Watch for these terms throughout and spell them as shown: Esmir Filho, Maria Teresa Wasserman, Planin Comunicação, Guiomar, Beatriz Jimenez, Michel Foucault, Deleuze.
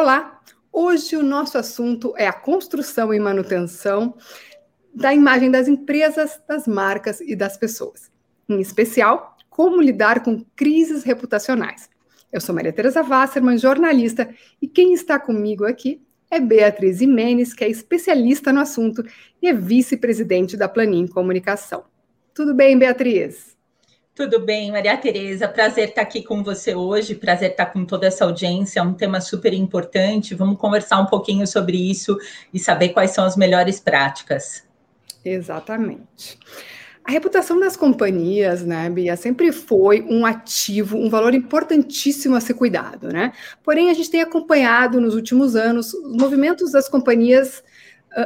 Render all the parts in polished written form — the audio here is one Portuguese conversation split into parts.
Olá, hoje o nosso assunto é a construção e manutenção da imagem das empresas, das marcas e das pessoas. Em especial, como lidar com crises reputacionais. Eu sou Maria Teresa Wasserman, jornalista, e quem está comigo aqui é Beatriz Jimenez, que é especialista no assunto e é vice-presidente da Planin Comunicação. Tudo bem, Beatriz? Tudo bem, Maria Teresa. Prazer estar aqui com você hoje, prazer estar com toda essa audiência. É um tema super importante. Vamos conversar um pouquinho sobre isso e saber quais são as melhores práticas. Exatamente. A reputação das companhias, né, Bia, sempre foi um ativo, um valor importantíssimo a ser cuidado, né? Porém, a gente tem acompanhado nos últimos anos os movimentos das companhias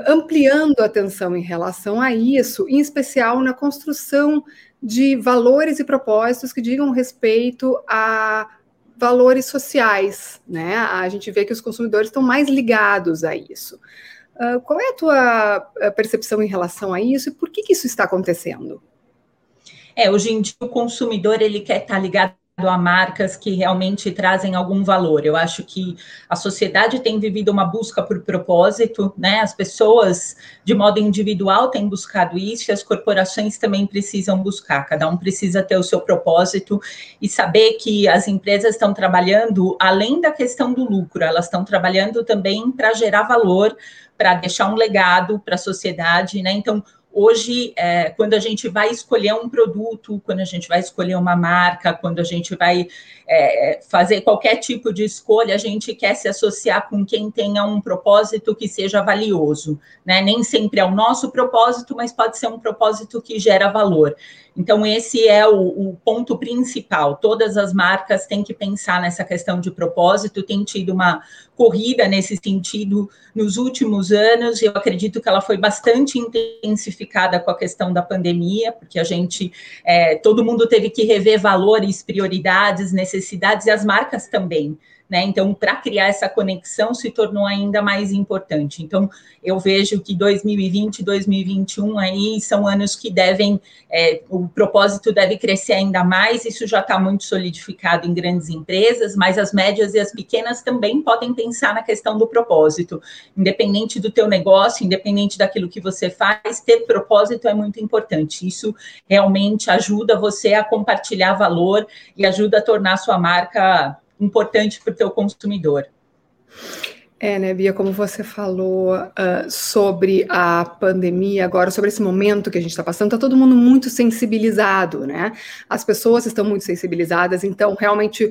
ampliando a atenção em relação a isso, em especial na construção de valores e propósitos que digam respeito a valores sociais, né? A gente vê que os consumidores estão mais ligados a isso. Qual é a tua percepção em relação a isso e por que isso está acontecendo? Hoje em dia o consumidor ele quer estar ligado a marcas que realmente trazem algum valor. Eu acho que a sociedade tem vivido uma busca por propósito, né? As pessoas, de modo individual, têm buscado isso e as corporações também precisam buscar. Cada um precisa ter o seu propósito e saber que as empresas estão trabalhando, além da questão do lucro, elas estão trabalhando também para gerar valor, para deixar um legado para a sociedade, né? Então, hoje, quando a gente vai escolher um produto, quando a gente vai escolher uma marca, quando a gente vai fazer qualquer tipo de escolha, a gente quer se associar com quem tenha um propósito que seja valioso, né? Nem sempre é o nosso propósito, mas pode ser um propósito que gera valor. Então, esse é o ponto principal. Todas as marcas têm que pensar nessa questão de propósito, tem tido uma corrida nesse sentido nos últimos anos. Eu acredito que ela foi bastante intensificada com a questão da pandemia, porque a gente, todo mundo teve que rever valores, prioridades, necessidades, e as marcas também, né? Então, para criar essa conexão se tornou ainda mais importante. Então, eu vejo que 2020 e 2021 aí são anos que devem, o propósito deve crescer ainda mais. Isso já está muito solidificado em grandes empresas, mas as médias e as pequenas também podem pensar na questão do propósito. Independente do teu negócio, independente daquilo que você faz, ter propósito é muito importante. Isso realmente ajuda você a compartilhar valor e ajuda a tornar a sua marca importante para o teu consumidor. Né, Bia, como você falou sobre a pandemia agora, sobre esse momento que a gente está passando, está todo mundo muito sensibilizado, né? As pessoas estão muito sensibilizadas, então realmente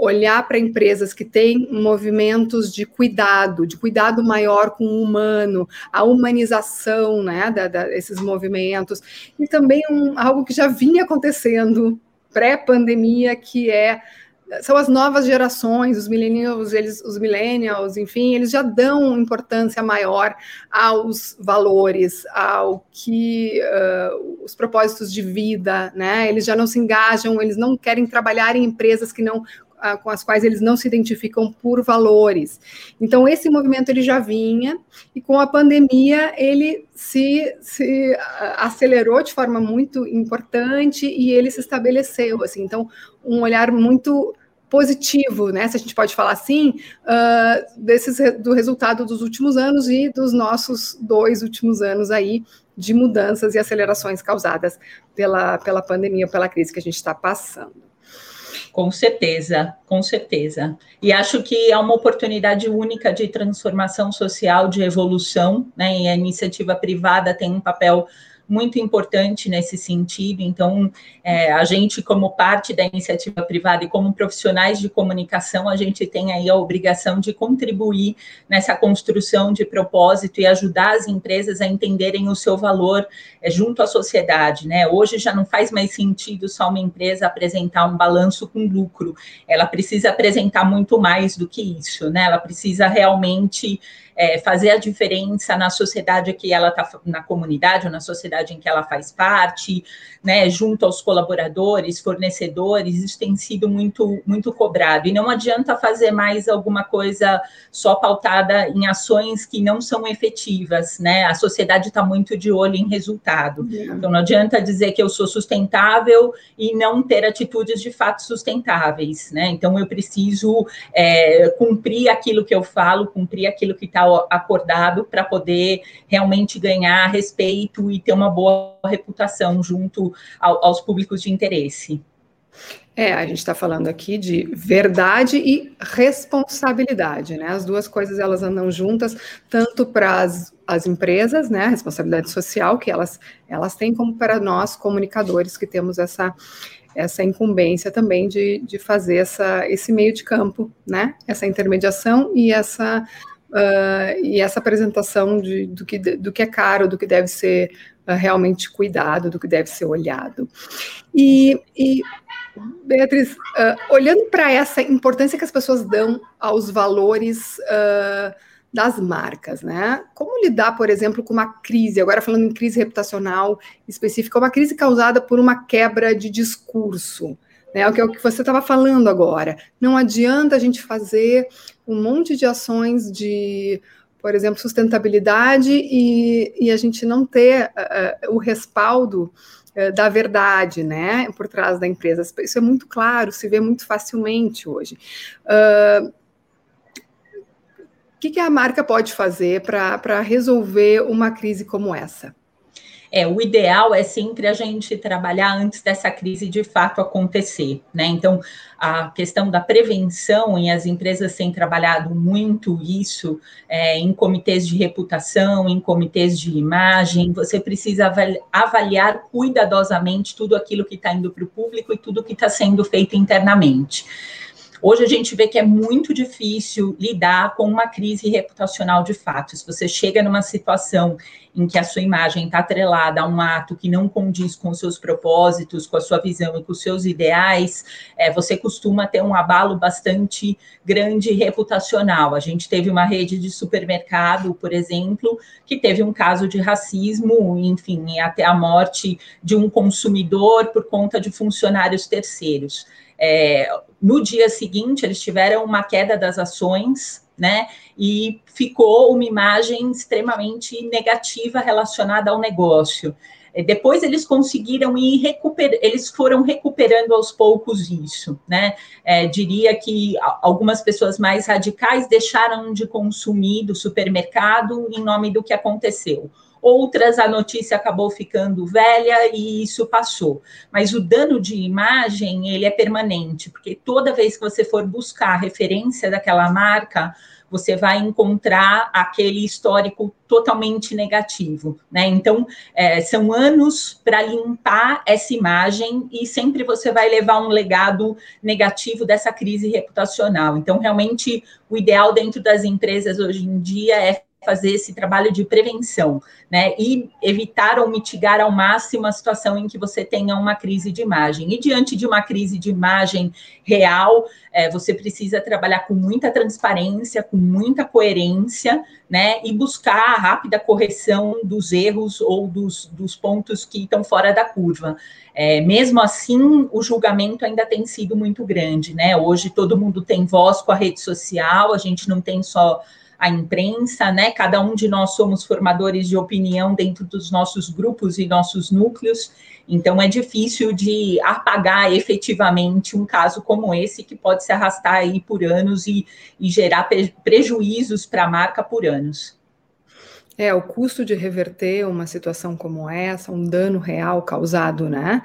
olhar para empresas que têm movimentos de cuidado maior com o humano, a humanização, né, desses movimentos, e também algo que já vinha acontecendo pré-pandemia, que são as novas gerações, os millennials, enfim, eles já dão importância maior aos valores, ao que os propósitos de vida, né? Eles já não se engajam, eles não querem trabalhar em empresas que não, com as quais eles não se identificam por valores. Então, esse movimento ele já vinha, e com a pandemia ele se acelerou de forma muito importante e ele se estabeleceu, assim. Então, um olhar muito positivo, né? Se a gente pode falar assim, do resultado dos últimos anos e dos nossos 2 últimos anos aí de mudanças e acelerações causadas pela pandemia, pela crise que a gente está passando. Com certeza, com certeza. E acho que é uma oportunidade única de transformação social, de evolução, né? E a iniciativa privada tem um papel muito importante nesse sentido. Então, a gente, como parte da iniciativa privada e como profissionais de comunicação, a gente tem aí a obrigação de contribuir nessa construção de propósito e ajudar as empresas a entenderem o seu valor junto à sociedade, né? Hoje já não faz mais sentido só uma empresa apresentar um balanço com lucro. Ela precisa apresentar muito mais do que isso, né? Ela precisa realmente fazer a diferença na sociedade que ela está, na comunidade ou na sociedade em que ela faz parte, né, junto aos colaboradores, fornecedores, isso tem sido muito, muito cobrado. E não adianta fazer mais alguma coisa só pautada em ações que não são efetivas, né? A sociedade está muito de olho em resultado. Então, não adianta dizer que eu sou sustentável e não ter atitudes de fato sustentáveis, né? Então, eu preciso cumprir aquilo que eu falo, cumprir aquilo que está acordado para poder realmente ganhar respeito e ter uma boa reputação junto aos públicos de interesse. A gente está falando aqui de verdade e responsabilidade, né? As duas coisas, elas andam juntas, tanto para as empresas, né? A responsabilidade social que elas têm, como para nós, comunicadores, que temos essa incumbência também de fazer esse meio de campo, né? Essa intermediação e essa apresentação do que é caro, do que deve ser realmente cuidado, do que deve ser olhado. E Beatriz, olhando para essa importância que as pessoas dão aos valores das marcas, né? Como lidar, por exemplo, com uma crise, agora falando em crise reputacional específica, uma crise causada por uma quebra de discurso, né? O que você estava falando agora. Não adianta a gente fazer um monte de ações de, por exemplo, sustentabilidade e a gente não ter o respaldo da verdade, né, por trás da empresa. Isso é muito claro, se vê muito facilmente hoje. O que a marca pode fazer para resolver uma crise como essa? O ideal é sempre a gente trabalhar antes dessa crise de fato acontecer, né? Então, a questão da prevenção, e as empresas têm trabalhado muito isso em comitês de reputação, em comitês de imagem. Você precisa avaliar cuidadosamente tudo aquilo que está indo para o público e tudo que está sendo feito internamente. Hoje a gente vê que é muito difícil lidar com uma crise reputacional de fato. Se você chega numa situação em que a sua imagem está atrelada a um ato que não condiz com os seus propósitos, com a sua visão e com os seus ideais, você costuma ter um abalo bastante grande reputacional. A gente teve uma rede de supermercado, por exemplo, que teve um caso de racismo, enfim, até a morte de um consumidor por conta de funcionários terceiros. No dia seguinte, eles tiveram uma queda das ações, né? E ficou uma imagem extremamente negativa relacionada ao negócio. Depois eles conseguiram eles foram recuperando aos poucos isso, né? Diria que algumas pessoas mais radicais deixaram de consumir do supermercado em nome do que aconteceu. Outras, a notícia acabou ficando velha e isso passou. Mas o dano de imagem, ele é permanente, porque toda vez que você for buscar a referência daquela marca, você vai encontrar aquele histórico totalmente negativo, né? Então, são anos para limpar essa imagem e sempre você vai levar um legado negativo dessa crise reputacional. Então, realmente, o ideal dentro das empresas hoje em dia é fazer esse trabalho de prevenção, né? E evitar ou mitigar ao máximo a situação em que você tenha uma crise de imagem. E diante de uma crise de imagem real, você precisa trabalhar com muita transparência, com muita coerência, né? E buscar a rápida correção dos erros ou dos pontos que estão fora da curva. Mesmo assim, o julgamento ainda tem sido muito grande, né? Hoje todo mundo tem voz com a rede social, a gente não tem só a imprensa, né? Cada um de nós somos formadores de opinião dentro dos nossos grupos e nossos núcleos, então é difícil de apagar efetivamente um caso como esse, que pode se arrastar aí por anos e gerar prejuízos para a marca por anos. O custo de reverter uma situação como essa, um dano real causado, né?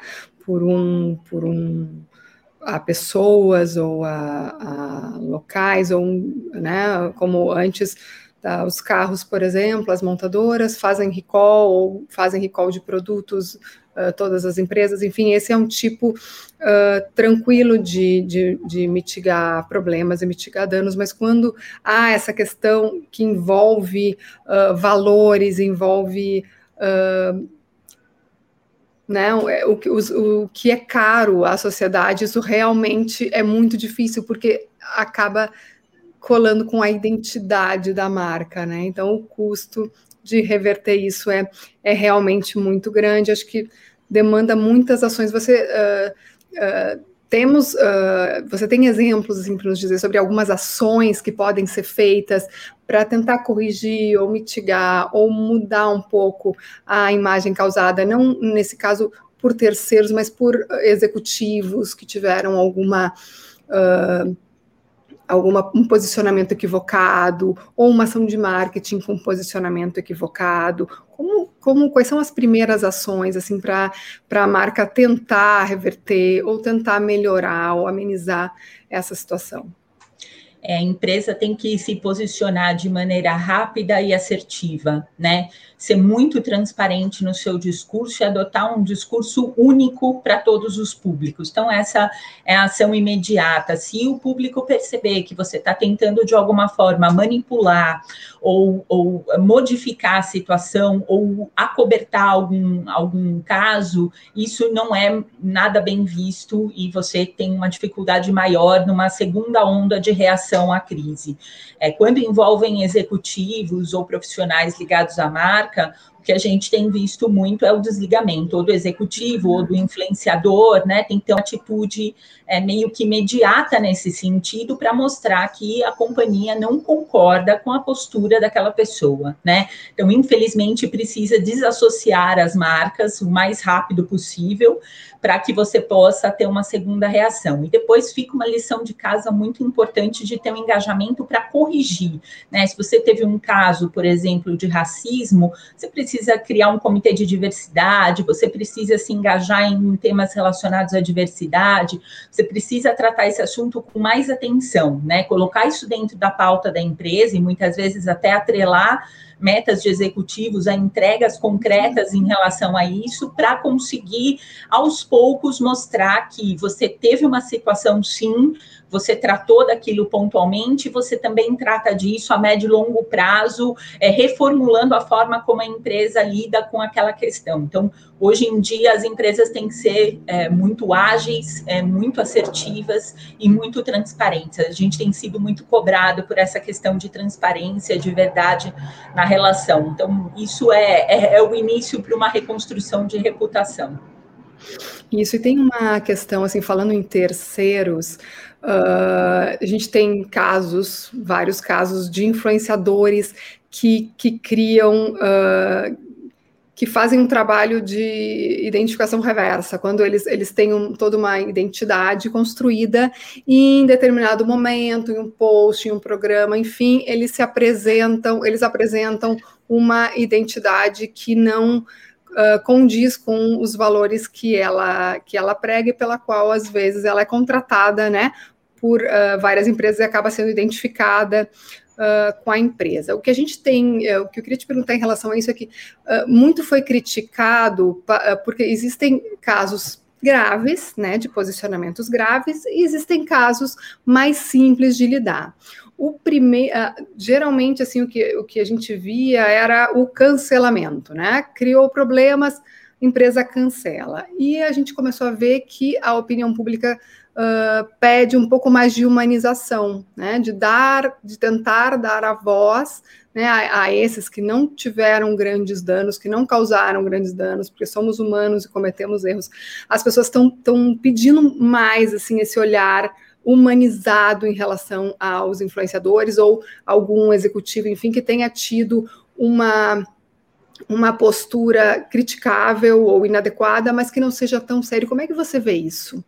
A pessoas ou a locais, ou, né, como antes, os carros, por exemplo, as montadoras fazem recall ou fazem recall de produtos, todas as empresas, enfim, esse é um tipo tranquilo de mitigar problemas e mitigar danos, mas quando há essa questão que envolve valores, envolve o que é caro à sociedade, isso realmente é muito difícil, porque acaba colando com a identidade da marca, né? Então, o custo de reverter isso é realmente muito grande. Acho que demanda muitas ações. Você tem exemplos, assim, para nos dizer sobre algumas ações que podem ser feitas para tentar corrigir ou mitigar ou mudar um pouco a imagem causada, não nesse caso por terceiros, mas por executivos que tiveram um posicionamento equivocado ou uma ação de marketing com posicionamento equivocado? Quais são as primeiras ações, assim, para a marca tentar reverter ou tentar melhorar ou amenizar essa situação? A empresa tem que se posicionar de maneira rápida e assertiva, né? Ser muito transparente no seu discurso e adotar um discurso único para todos os públicos. Então, essa é a ação imediata. Se o público perceber que você está tentando, de alguma forma, manipular ou modificar a situação ou acobertar algum caso, isso não é nada bem visto e você tem uma dificuldade maior numa segunda onda de reação à crise. Quando envolvem executivos ou profissionais ligados à marca, o que a gente tem visto muito é o desligamento ou do executivo ou do influenciador, né? Tem que ter uma atitude meio que imediata nesse sentido para mostrar que a companhia não concorda com a postura daquela pessoa, né? Então, infelizmente, precisa desassociar as marcas o mais rápido possível para que você possa ter uma segunda reação. E depois fica uma lição de casa muito importante de ter um engajamento para corrigir, né? Se você teve um caso, por exemplo, de racismo, você precisa criar um comitê de diversidade, você precisa se engajar em temas relacionados à diversidade, você precisa tratar esse assunto com mais atenção, né? Colocar isso dentro da pauta da empresa e muitas vezes até atrelar metas de executivos a entregas concretas em relação a isso, para conseguir, aos poucos, mostrar que você teve uma situação, sim, você tratou daquilo pontualmente, você também trata disso a médio e longo prazo, reformulando a forma como a empresa lida com aquela questão. Então, hoje em dia, as empresas têm que ser muito ágeis, muito assertivas e muito transparentes. A gente tem sido muito cobrado por essa questão de transparência, de verdade na relação. Então, isso é o início para uma reconstrução de reputação. Isso, e tem uma questão, assim, falando em terceiros, a gente tem casos, vários casos de influenciadores que criam, que fazem um trabalho de identificação reversa, quando eles têm toda uma identidade construída e em determinado momento, em um post, em um programa, enfim, eles apresentam uma identidade que não condiz com os valores que ela prega e pela qual, às vezes, ela é contratada, né, por várias empresas e acaba sendo identificada com a empresa. O que a gente tem, o que eu queria te perguntar em relação a isso é que muito foi criticado, porque existem casos graves, né, de posicionamentos graves, e existem casos mais simples de lidar. Geralmente, assim, o que a gente via era o cancelamento, né? Criou problemas, empresa cancela. E a gente começou a ver que a opinião pública pede um pouco mais de humanização, né? De tentar dar a voz, né, a esses que não tiveram grandes danos, que não causaram grandes danos, porque somos humanos e cometemos erros. As pessoas estão pedindo mais, assim, esse olhar humanizado em relação aos influenciadores ou algum executivo, enfim, que tenha tido uma postura criticável ou inadequada, mas que não seja tão sério. Como é que você vê isso?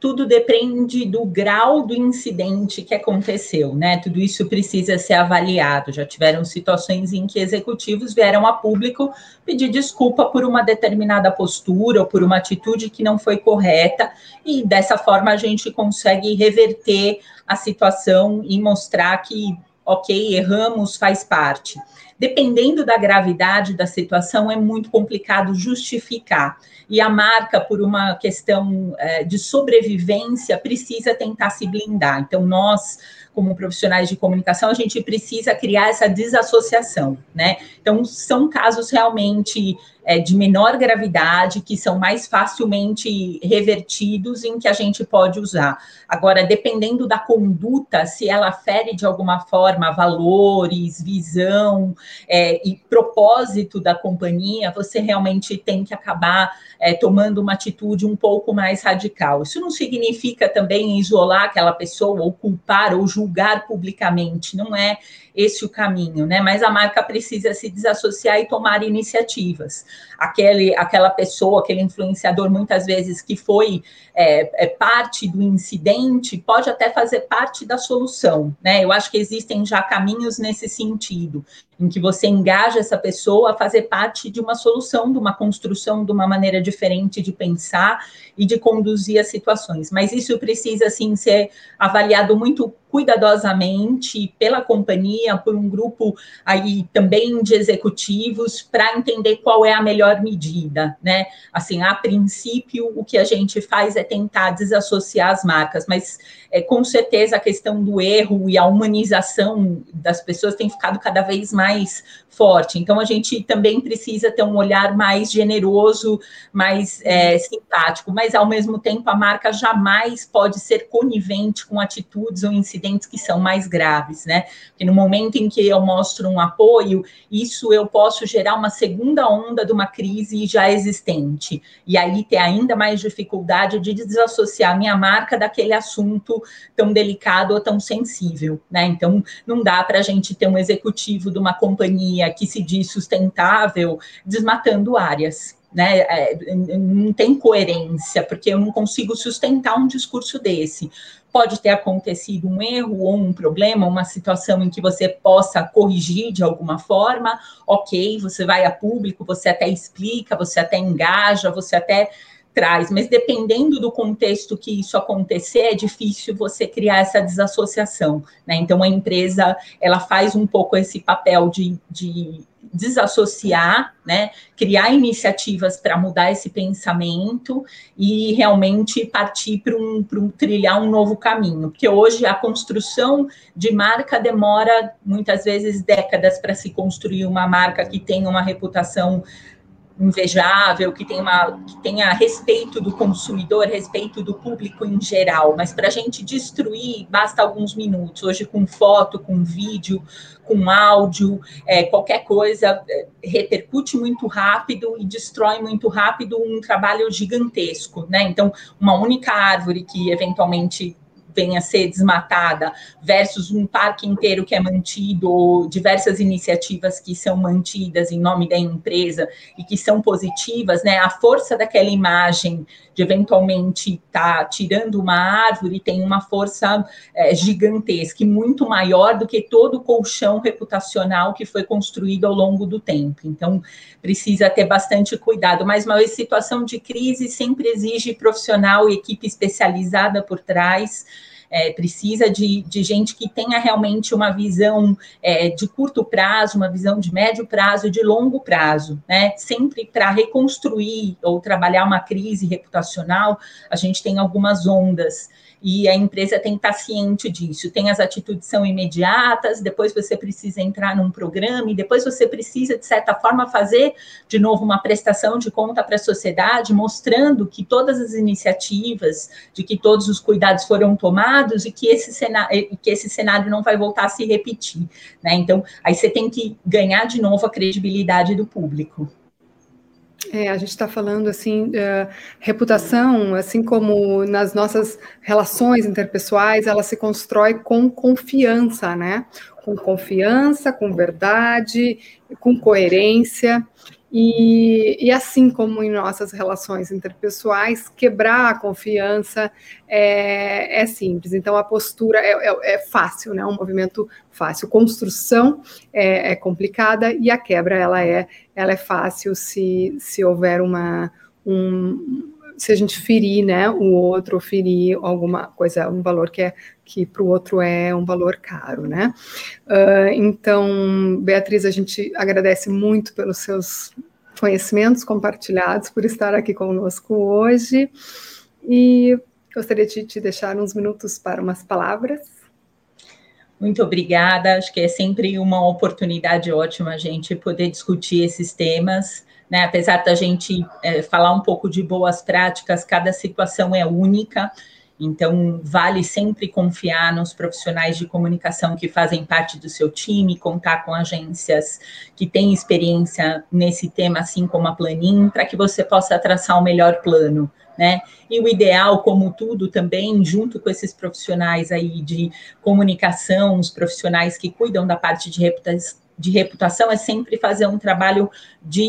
Tudo depende do grau do incidente que aconteceu, né? Tudo isso precisa ser avaliado. Já tiveram situações em que executivos vieram a público pedir desculpa por uma determinada postura ou por uma atitude que não foi correta, e dessa forma a gente consegue reverter a situação e mostrar que, ok, erramos, faz parte. dependendo da gravidade da situação, é muito complicado justificar. E a marca, por uma questão de sobrevivência, precisa tentar se blindar. Então, nós, como profissionais de comunicação, a gente precisa criar essa desassociação, né? Então, são casos realmente de menor gravidade, que são mais facilmente revertidos, em que a gente pode usar. Agora, dependendo da conduta, se ela fere de alguma forma valores, visão e propósito da companhia, você realmente tem que acabar tomando uma atitude um pouco mais radical. Isso não significa também isolar aquela pessoa, ou culpar, ou julgar publicamente, não é esse o caminho, né? Mas a marca precisa se desassociar e tomar iniciativas. Aquela pessoa, aquele influenciador, muitas vezes, que foi parte do incidente, pode até fazer parte da solução, né? Eu acho que existem já caminhos nesse sentido, em que você engaja essa pessoa a fazer parte de uma solução, de uma construção, de uma maneira diferente de pensar e de conduzir as situações. Mas isso precisa, assim, ser avaliado muito cuidadosamente pela companhia, por um grupo aí também de executivos, para entender qual é a melhor medida, né? Assim, a princípio, o que a gente faz é tentar desassociar as marcas, mas com certeza a questão do erro e a humanização das pessoas tem ficado cada vez mais forte. Então, a gente também precisa ter um olhar mais generoso, mais simpático, mas, ao mesmo tempo, a marca jamais pode ser conivente com atitudes ou incidentes que são mais graves, né? Porque no momento em que eu mostro um apoio, isso eu posso gerar uma segunda onda de uma crise já existente. E aí ter ainda mais dificuldade de desassociar minha marca daquele assunto tão delicado ou tão sensível, né? Então, não dá para a gente ter um executivo de uma companhia que se diz sustentável desmatando áreas, né? Não tem coerência, porque eu não consigo sustentar um discurso desse. Pode ter acontecido um erro ou um problema, uma situação em que você possa corrigir de alguma forma, ok, você vai a público, você até explica, você até engaja, você até traz, mas dependendo do contexto que isso acontecer, é difícil você criar essa desassociação, né? Então, a empresa, ela faz um pouco esse papel de desassociar, né? Criar iniciativas para mudar esse pensamento e realmente partir para trilhar um novo caminho, porque hoje a construção de marca demora muitas vezes décadas para se construir uma marca que tenha uma reputação invejável, que tenha respeito do consumidor, respeito do público em geral, mas para a gente destruir, basta alguns minutos. Hoje, com foto, com vídeo, com áudio, qualquer coisa repercute muito rápido e destrói muito rápido um trabalho gigantesco, né? Então, uma única árvore que, eventualmente, venha a ser desmatada, versus um parque inteiro que é mantido, ou diversas iniciativas que são mantidas em nome da empresa e que são positivas, né? A força daquela imagem de eventualmente estar tirando uma árvore tem uma força gigantesca e muito maior do que todo o colchão reputacional que foi construído ao longo do tempo. Então, precisa ter bastante cuidado, mas uma situação de crise sempre exige profissional e equipe especializada por trás. Precisa de gente que tenha realmente uma visão de curto prazo, uma visão de médio prazo e de longo prazo, né? Sempre para reconstruir ou trabalhar uma crise reputacional, a gente tem algumas ondas e a empresa tem que estar ciente disso. Tem as atitudes que são imediatas, depois você precisa entrar num programa e depois você precisa, de certa forma, fazer de novo uma prestação de conta para a sociedade, mostrando que todas as iniciativas, de que todos os cuidados foram tomados, e que esse cenário não vai voltar a se repetir, né? Então, aí você tem que ganhar de novo a credibilidade do público. A gente está falando, assim, reputação, assim como nas nossas relações interpessoais, ela se constrói com confiança, né? Com confiança, com verdade, com coerência. E assim como em nossas relações interpessoais, quebrar a confiança é simples. Então, a postura é fácil, né? Um movimento fácil. Construção é complicada e a quebra ela é fácil se houver uma... se a gente ferir, né, o outro, ferir alguma coisa, um valor que para o outro é um valor caro, né? Então, Beatriz, a gente agradece muito pelos seus conhecimentos compartilhados, por estar aqui conosco hoje, e gostaria de te deixar uns minutos para umas palavras. Muito obrigada, acho que é sempre uma oportunidade ótima a gente poder discutir esses temas, né? Apesar da gente falar um pouco de boas práticas, cada situação é única, então vale sempre confiar nos profissionais de comunicação que fazem parte do seu time, contar com agências que têm experiência nesse tema, assim como a Planin, para que você possa traçar o melhor plano, né? E o ideal, como tudo também, junto com esses profissionais aí de comunicação, os profissionais que cuidam da parte de reputação, é sempre fazer um trabalho de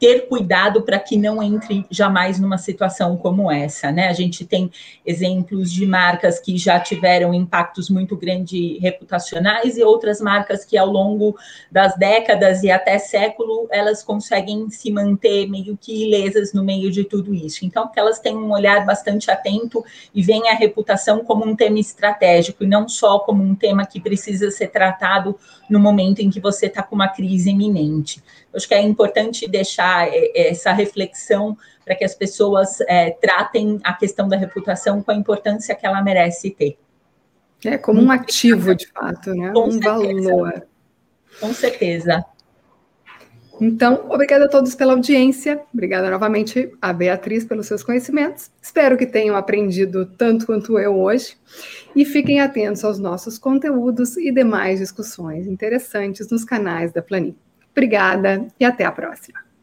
ter cuidado para que não entre jamais numa situação como essa, né? A gente tem exemplos de marcas que já tiveram impactos muito grandes reputacionais e outras marcas que ao longo das décadas e até século, elas conseguem se manter meio que ilesas no meio de tudo isso. Então, que elas têm um olhar bastante atento e veem a reputação como um tema estratégico e não só como um tema que precisa ser tratado no momento em que você está com uma crise iminente. Acho que é importante deixar essa reflexão para que as pessoas tratem a questão da reputação com a importância que ela merece ter. É como um ativo, de fato, né? Com certeza. Valor. Com certeza. Então, obrigada a todos pela audiência. Obrigada novamente a Beatriz pelos seus conhecimentos. Espero que tenham aprendido tanto quanto eu hoje. E fiquem atentos aos nossos conteúdos e demais discussões interessantes nos canais da Planin. Obrigada e até a próxima.